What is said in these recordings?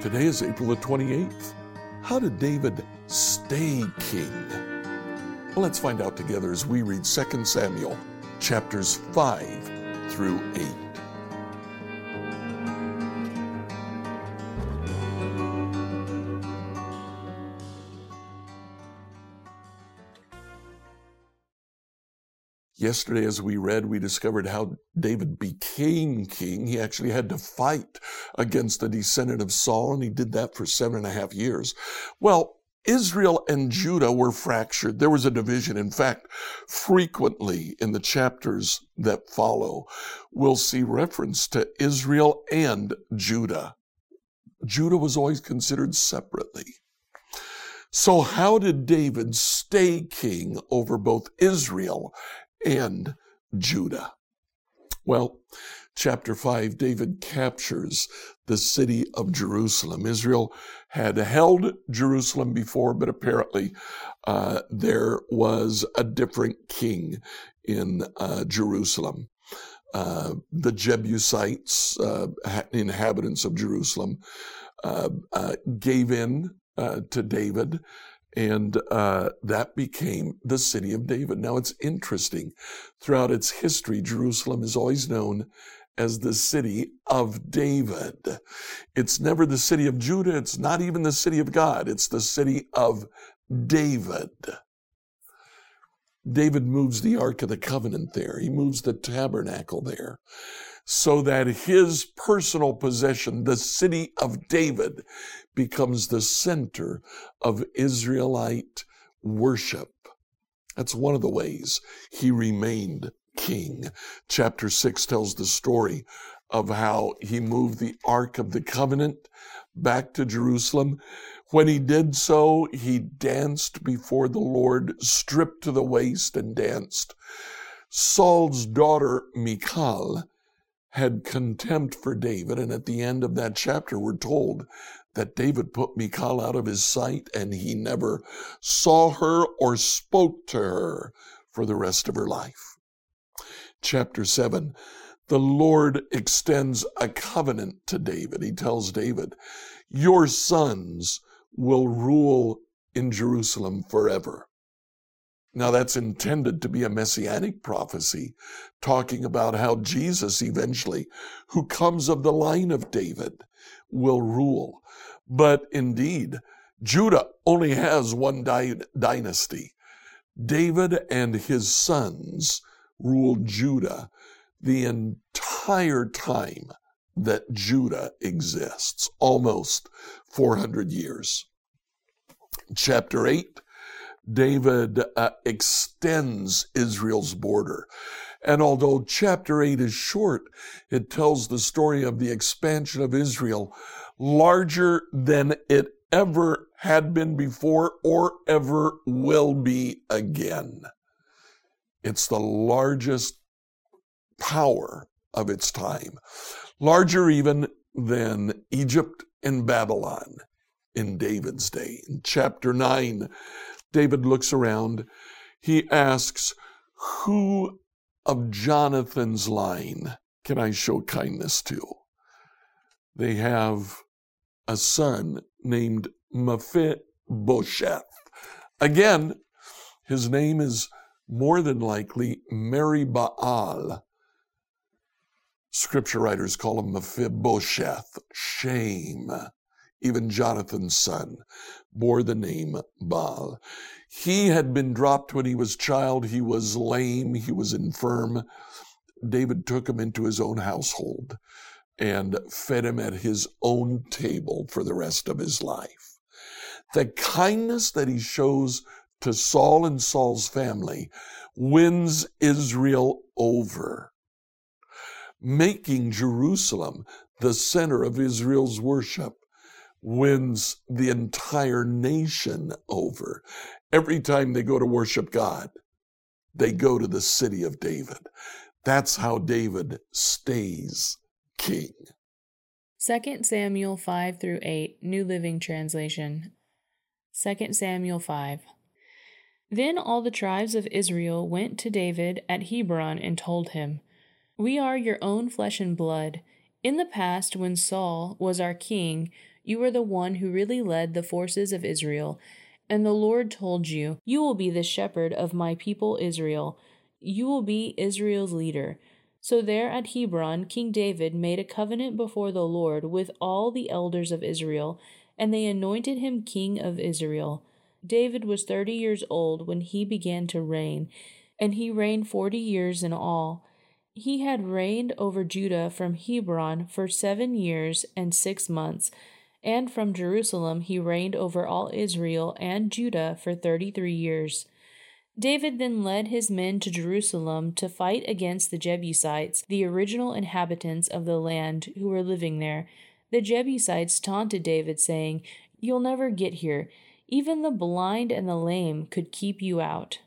Today is April the 28th. How did David stay king? Well, let's find out together as we read 2 Samuel chapters 5 through 8. Yesterday, as we read, we discovered how David became king. He actually had to fight against a descendant of Saul, and he did that for 7.5 years. Well, Israel and Judah were fractured. There was a division. In fact, frequently in the chapters that follow, we'll see reference to Israel and Judah. Judah was always considered separately. So how did David stay king over both Israel and Judah? Well, chapter 5, David captures the city of Jerusalem. Israel had held Jerusalem before, but apparently there was a different king in Jerusalem. The Jebusites, inhabitants of Jerusalem, gave in to David, and that became the city of David. Now, it's interesting. Throughout its history, Jerusalem is always known as the city of David. It's never the city of Judah. It's not even the city of God. It's the city of David. David moves the Ark of the Covenant there. He moves the tabernacle there, so that his personal possession, the city of David, becomes the center of Israelite worship. That's one of the ways he remained king. Chapter 6 tells the story of how he moved the Ark of the Covenant back to Jerusalem. When he did so, he danced before the Lord, stripped to the waist and danced. Saul's daughter, Michal, had contempt for David, and at the end of that chapter, we're told that David put Michal out of his sight, and he never saw her or spoke to her for the rest of her life. Chapter 7, the Lord extends a covenant to David. He tells David, "Your sons will rule in Jerusalem forever." Now, that's intended to be a messianic prophecy, talking about how Jesus eventually, who comes of the line of David, will rule. But indeed, Judah only has one dynasty. David and his sons ruled Judah the entire time that Judah exists, almost 400 years. Chapter 8, David extends Israel's border. And although chapter 8 is short, it tells the story of the expansion of Israel larger than it ever had been before or ever will be again. It's the largest power of its time, larger even than Egypt and Babylon in David's day. In chapter 9, David looks around. He asks, "Who of Jonathan's line can I show kindness to?" They have a son named Mephibosheth. Again, his name is more than likely Meribbaal. Scripture writers call him Mephibosheth. Shame. Even Jonathan's son bore the name Baal. He had been dropped when he was a child. He was lame. He was infirm. David took him into his own household and fed him at his own table for the rest of his life. The kindness that he shows to Saul and Saul's family wins Israel over, making Jerusalem the center of Israel's worship. Wins the entire nation over. Every time they go to worship God, they go to the city of David. That's how David stays king. 2 Samuel 5 through 8, New Living Translation. 2 Samuel 5. Then all the tribes of Israel went to David at Hebron and told him, "We are your own flesh and blood. In the past, when Saul was our king, you were the one who really led the forces of Israel, and the Lord told you, 'You will be the shepherd of my people Israel. You will be Israel's leader.' So there at Hebron, King David made a covenant before the Lord with all the elders of Israel, and they anointed him king of Israel. David was 30 years old when he began to reign, and he reigned 40 years in all. He had reigned over Judah from Hebron for 7 years and 6 months, and from Jerusalem he reigned over all Israel and Judah for 33 years. David then led his men to Jerusalem to fight against the Jebusites, the original inhabitants of the land who were living there. The Jebusites taunted David, saying, 'You'll never get here. Even the blind and the lame could keep you out.'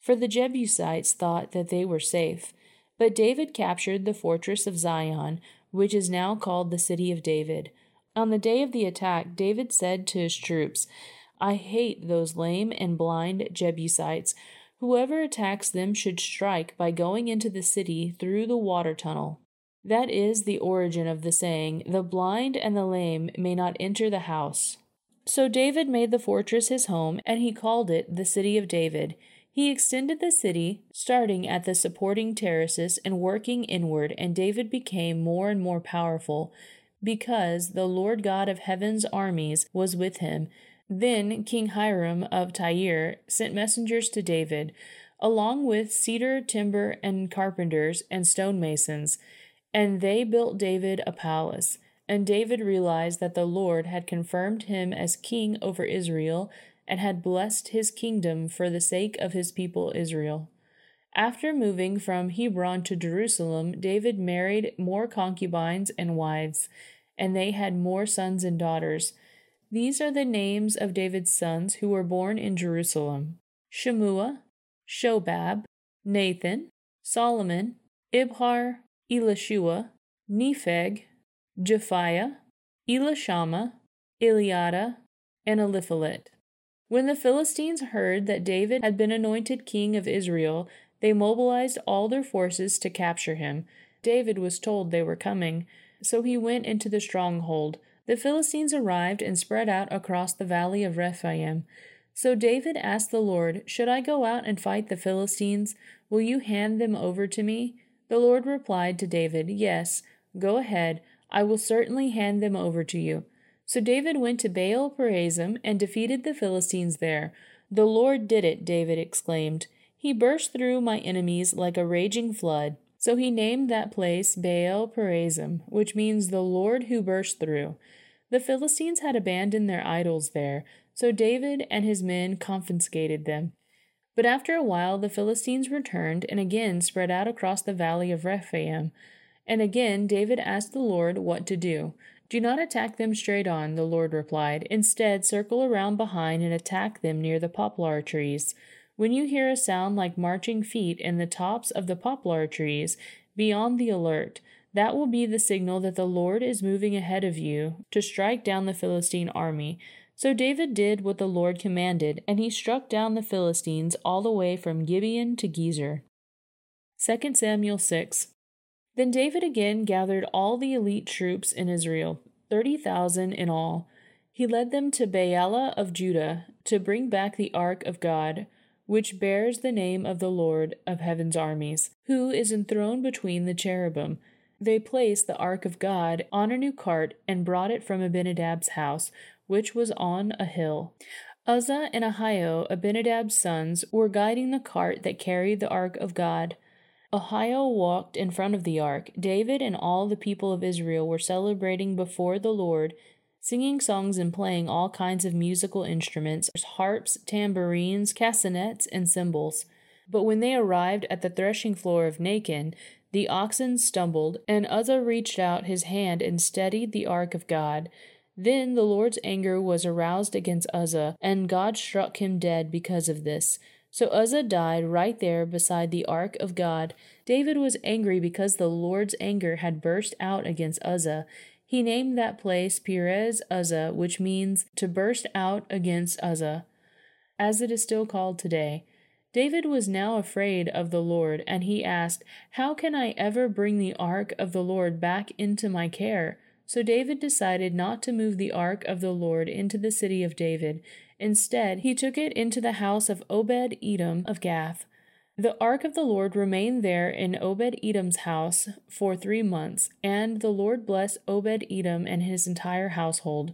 For the Jebusites thought that they were safe. But David captured the fortress of Zion, which is now called the City of David. On the day of the attack, David said to his troops, 'I hate those lame and blind Jebusites. Whoever attacks them should strike by going into the city through the water tunnel.' That is the origin of the saying, 'The blind and the lame may not enter the house.' So David made the fortress his home, and he called it the City of David. He extended the city, starting at the supporting terraces and working inward, and David became more and more powerful, because the Lord God of heaven's armies was with him. Then King Hiram of Tyre sent messengers to David, along with cedar, timber, and carpenters, and stonemasons, and they built David a palace. And David realized that the Lord had confirmed him as king over Israel and had blessed his kingdom for the sake of his people Israel. After moving from Hebron to Jerusalem, David married more concubines and wives, and they had more sons and daughters. These are the names of David's sons who were born in Jerusalem: Shemua, Shobab, Nathan, Solomon, Ibhar, Elishua, Nepheg, Japhiah, Elishama, Eliada, and Eliphalet. When the Philistines heard that David had been anointed king of Israel, they mobilized all their forces to capture him. David was told they were coming, so he went into the stronghold. The Philistines arrived and spread out across the valley of Rephaim. So David asked the Lord, 'Should I go out and fight the Philistines? Will you hand them over to me?' The Lord replied to David, 'Yes, go ahead. I will certainly hand them over to you.' So David went to Baal-perazim and defeated the Philistines there. 'The Lord did it,' David exclaimed. 'He burst through my enemies like a raging flood.' So he named that place Baal-perazim, which means 'the Lord who burst through.' The Philistines had abandoned their idols there, so David and his men confiscated them. But after a while the Philistines returned and again spread out across the valley of Rephaim. And again David asked the Lord what to do. 'Do not attack them straight on,' the Lord replied. 'Instead, circle around behind and attack them near the poplar trees. When you hear a sound like marching feet in the tops of the poplar trees, be on the alert. That will be the signal that the Lord is moving ahead of you to strike down the Philistine army.' So David did what the Lord commanded, and he struck down the Philistines all the way from Gibeon to Gezer. 2 Samuel 6. Then David again gathered all the elite troops in Israel, 30,000 in all. He led them to Baalah of Judah to bring back the ark of God, which bears the name of the Lord of heaven's armies, who is enthroned between the cherubim. They placed the ark of God on a new cart and brought it from Abinadab's house, which was on a hill. Uzzah and Ahio, Abinadab's sons, were guiding the cart that carried the ark of God. Ahio walked in front of the ark. David and all the people of Israel were celebrating before the Lord, singing songs and playing all kinds of musical instruments, harps, tambourines, castanets, and cymbals. But when they arrived at the threshing floor of Nakin, the oxen stumbled, and Uzzah reached out his hand and steadied the ark of God. Then the Lord's anger was aroused against Uzzah, and God struck him dead because of this. So Uzzah died right there beside the ark of God. David was angry because the Lord's anger had burst out against Uzzah. He named that place Perez Uzzah, which means 'to burst out against Uzzah.' as it is still called today. David was now afraid of the Lord, and he asked, "How can I ever bring the ark of the Lord back into my care?" So David decided not to move the ark of the Lord into the city of David. Instead, he took it into the house of Obed-Edom of Gath. The ark of the Lord remained there in Obed-Edom's house for 3 months, and the Lord blessed Obed-Edom and his entire household.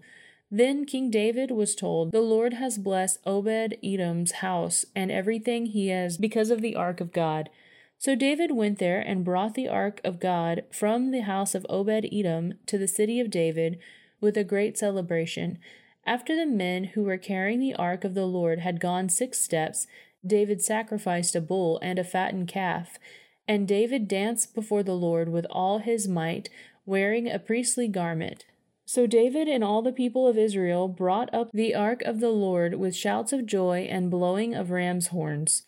Then King David was told, "The Lord has blessed Obed-Edom's house and everything he has because of the ark of God." So David went there and brought the ark of God from the house of Obed-Edom to the city of David with a great celebration. After the men who were carrying the ark of the Lord had gone 6 steps, David sacrificed a bull and a fattened calf. And David danced before the Lord with all his might, wearing a priestly garment. So David and all the people of Israel brought up the ark of the Lord with shouts of joy and blowing of ram's horns.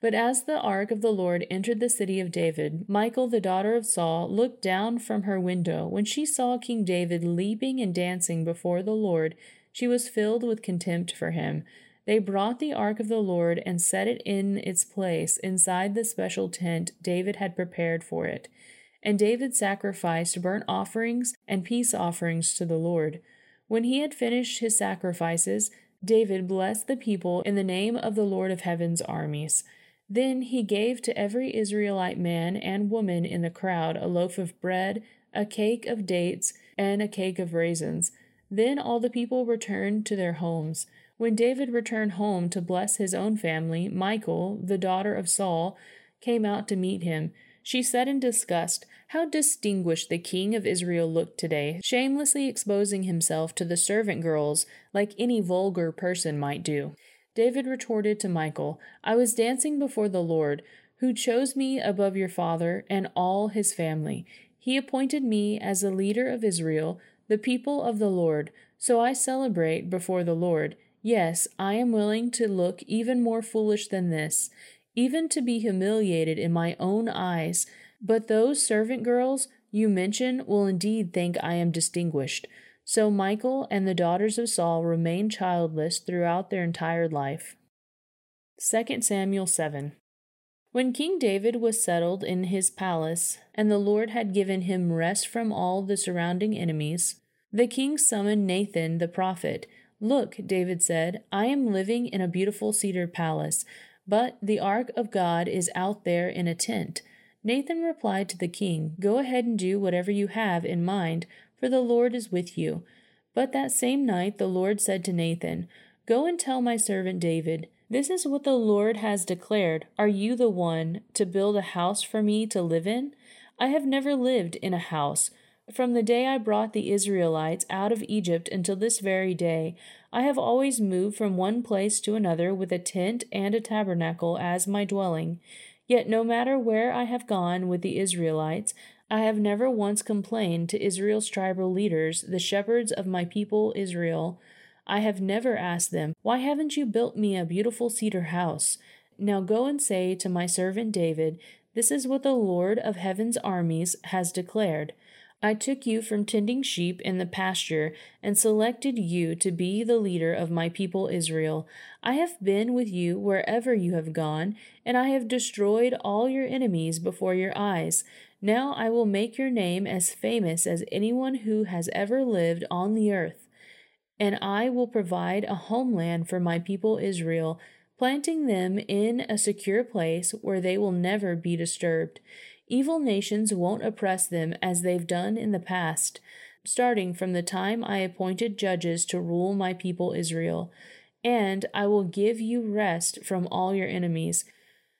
But as the ark of the Lord entered the city of David, Michal, the daughter of Saul, looked down from her window. When she saw King David leaping and dancing before the Lord, she was filled with contempt for him. They brought the ark of the Lord and set it in its place inside the special tent David had prepared for it. And David sacrificed burnt offerings and peace offerings to the Lord. When he had finished his sacrifices, David blessed the people in the name of the Lord of Heaven's armies. Then he gave to every Israelite man and woman in the crowd a loaf of bread, a cake of dates, and a cake of raisins. Then all the people returned to their homes. When David returned home to bless his own family, Michal, the daughter of Saul, came out to meet him. She said in disgust, "How distinguished the king of Israel looked today, shamelessly exposing himself to the servant girls like any vulgar person might do." David retorted to Michal, "I was dancing before the Lord, who chose me above your father and all his family. He appointed me as the leader of Israel, the people of the Lord, so I celebrate before the Lord. Yes, I am willing to look even more foolish than this, even to be humiliated in my own eyes. But those servant girls you mention will indeed think I am distinguished." So Michal and the daughters of Saul remained childless throughout their entire life. 2 Samuel 7. When King David was settled in his palace, and the Lord had given him rest from all the surrounding enemies, the king summoned Nathan the prophet. "Look," David said, "I am living in a beautiful cedar palace, but the ark of God is out there in a tent." Nathan replied to the king, "Go ahead and do whatever you have in mind, for the Lord is with you." But that same night the Lord said to Nathan, "Go and tell my servant David, 'This is what the Lord has declared. Are you the one to build a house for me to live in? I have never lived in a house. From the day I brought the Israelites out of Egypt until this very day, I have always moved from one place to another with a tent and a tabernacle as my dwelling. Yet no matter where I have gone with the Israelites, I have never once complained to Israel's tribal leaders, the shepherds of my people Israel. I have never asked them, 'Why haven't you built me a beautiful cedar house?' Now go and say to my servant David, 'This is what the Lord of Heaven's armies has declared. I took you from tending sheep in the pasture and selected you to be the leader of my people Israel. I have been with you wherever you have gone, and I have destroyed all your enemies before your eyes. Now I will make your name as famous as anyone who has ever lived on the earth, and I will provide a homeland for my people Israel, planting them in a secure place where they will never be disturbed. Evil nations won't oppress them as they've done in the past, starting from the time I appointed judges to rule my people Israel, and I will give you rest from all your enemies.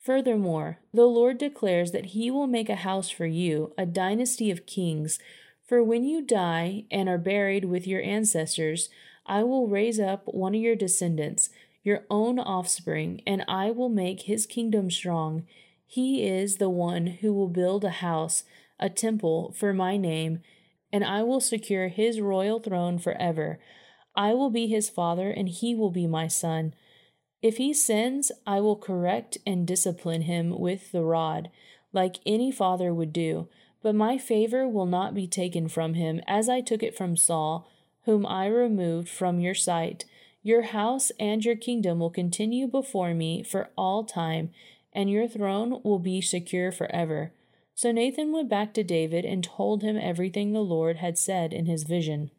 Furthermore, the Lord declares that he will make a house for you, a dynasty of kings. For when you die and are buried with your ancestors, I will raise up one of your descendants, your own offspring, and I will make his kingdom strong. He is the one who will build a house, a temple for my name, and I will secure his royal throne forever. I will be his father, and he will be my son. If he sins, I will correct and discipline him with the rod, like any father would do. But my favor will not be taken from him, as I took it from Saul, whom I removed from your sight. Your house and your kingdom will continue before me for all time, and your throne will be secure forever. So Nathan went back to David and told him everything the Lord had said in his vision.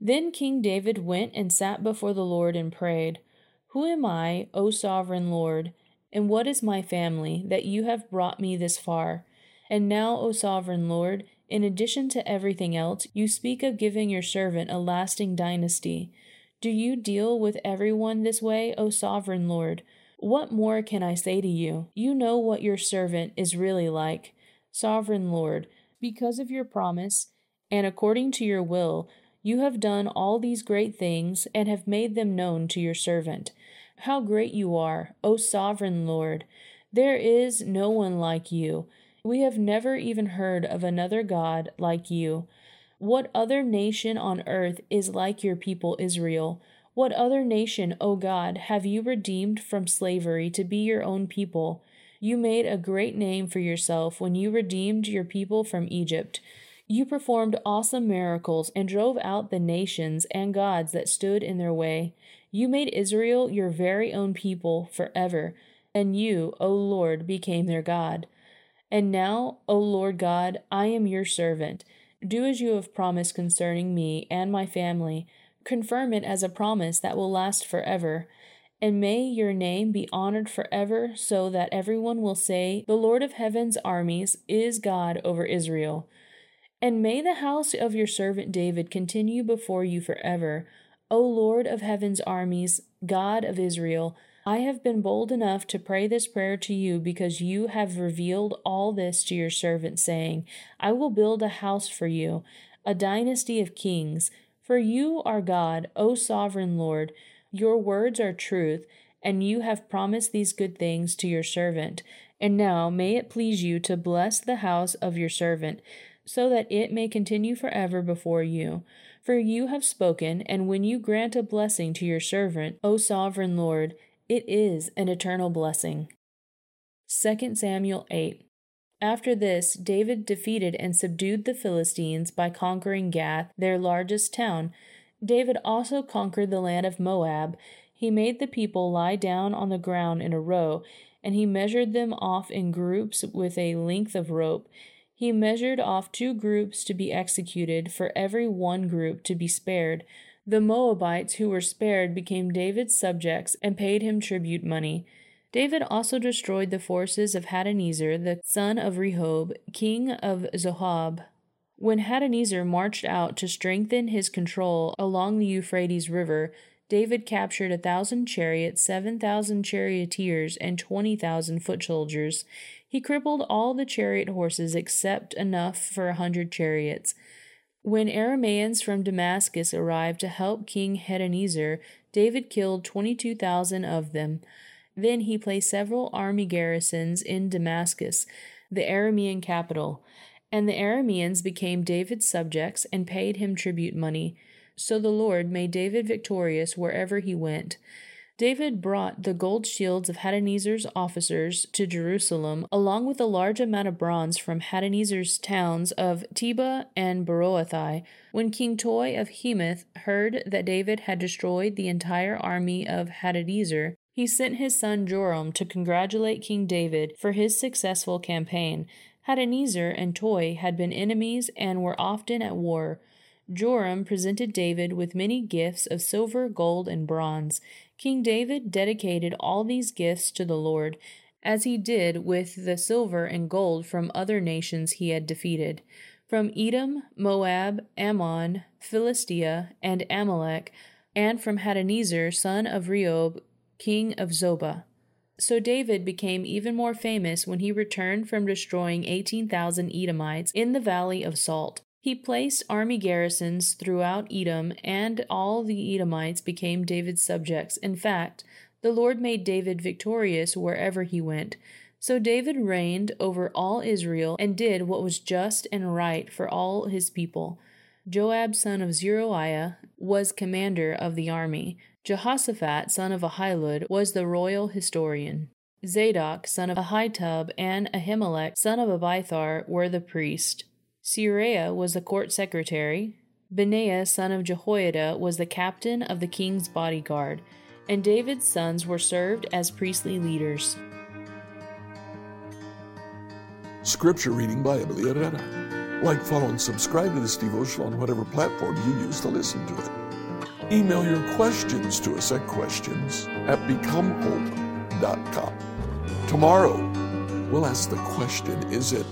Then King David went and sat before the Lord and prayed, Who am I, O sovereign Lord, and what is my family, that you have brought me this far? And now, O sovereign Lord, in addition to everything else, you speak of giving your servant a lasting dynasty. Do you deal with everyone this way, O sovereign Lord? What more can I say to you? You know what your servant is really like. Sovereign Lord, because of your promise, and according to your will, you have done all these great things and have made them known to your servant. How great you are, O sovereign Lord! There is no one like you. We have never even heard of another God like you. What other nation on earth is like your people Israel? What other nation, O God, have you redeemed from slavery to be your own people? You made a great name for yourself when you redeemed your people from Egypt. You performed awesome miracles and drove out the nations and gods that stood in their way. You made Israel your very own people forever, and you, O Lord, became their God. And now, O Lord God, I am your servant. Do as you have promised concerning me and my family. Confirm it as a promise that will last forever. And may your name be honored forever, so that everyone will say, The Lord of heaven's armies is God over Israel. And may the house of your servant David continue before you forever. O Lord of heaven's armies, God of Israel, I have been bold enough to pray this prayer to you because you have revealed all this to your servant, saying, I will build a house for you, a dynasty of kings. For you are God, O sovereign Lord. Your words are truth, and you have promised these good things to your servant. And now may it please you to bless the house of your servant, so that it may continue forever before you. For you have spoken, and when you grant a blessing to your servant, O sovereign Lord, it is an eternal blessing. 2 Samuel 8. After this, David defeated and subdued the Philistines by conquering Gath, their largest town. David also conquered the land of Moab. He made the people lie down on the ground in a row, and he measured them off in groups with a length of rope. He measured off two groups to be executed, for every one group to be spared. The Moabites who were spared became David's subjects and paid him tribute money. David also destroyed the forces of Hadadezer, the son of Rehob, king of Joab. When Hadadezer marched out to strengthen his control along the Euphrates River, David captured 1,000 chariots, 7,000 charioteers, and 20,000 foot soldiers. He crippled all the chariot horses except enough for 100 chariots. When Aramaeans from Damascus arrived to help King Hadadezer, David killed 22,000 of them. Then he placed several army garrisons in Damascus, the Aramean capital, and the Arameans became David's subjects and paid him tribute money. So the Lord made David victorious wherever he went. David brought the gold shields of Hadadezer's officers to Jerusalem, along with a large amount of bronze from Hadadezer's towns of Teba and Baroathai. When King Toy of Hamath heard that David had destroyed the entire army of Hadadezer, he sent his son Joram to congratulate King David for his successful campaign. Hadadezer and Toy had been enemies and were often at war. Joram presented David with many gifts of silver, gold, and bronze. King David dedicated all these gifts to the Lord, as he did with the silver and gold from other nations he had defeated. From Edom, Moab, Ammon, Philistia, and Amalek, and from Hadadezer, son of Rehob, king of Zobah. So David became even more famous when he returned from destroying 18,000 Edomites in the Valley of Salt. He placed army garrisons throughout Edom, and all the Edomites became David's subjects. In fact, the Lord made David victorious wherever he went. So David reigned over all Israel and did what was just and right for all his people. Joab, son of Zeruiah, was commander of the army. Jehoshaphat, son of Ahilud, was the royal historian. Zadok, son of Ahitub, and Ahimelech, son of Abithar, were the priest. Zeruiah was the court secretary. Benaiah son of Jehoiada was the captain of the king's bodyguard, and David's sons were served as priestly leaders. Scripture reading by Emily Herrera. Like, follow, and subscribe to this devotional on whatever platform you use to listen to it. Email your questions to us at questions@becomehope.com. Tomorrow, we'll ask the question, is it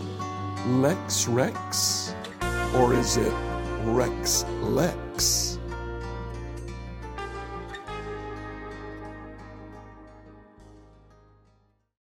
Lex Rex or is it Rex Lex?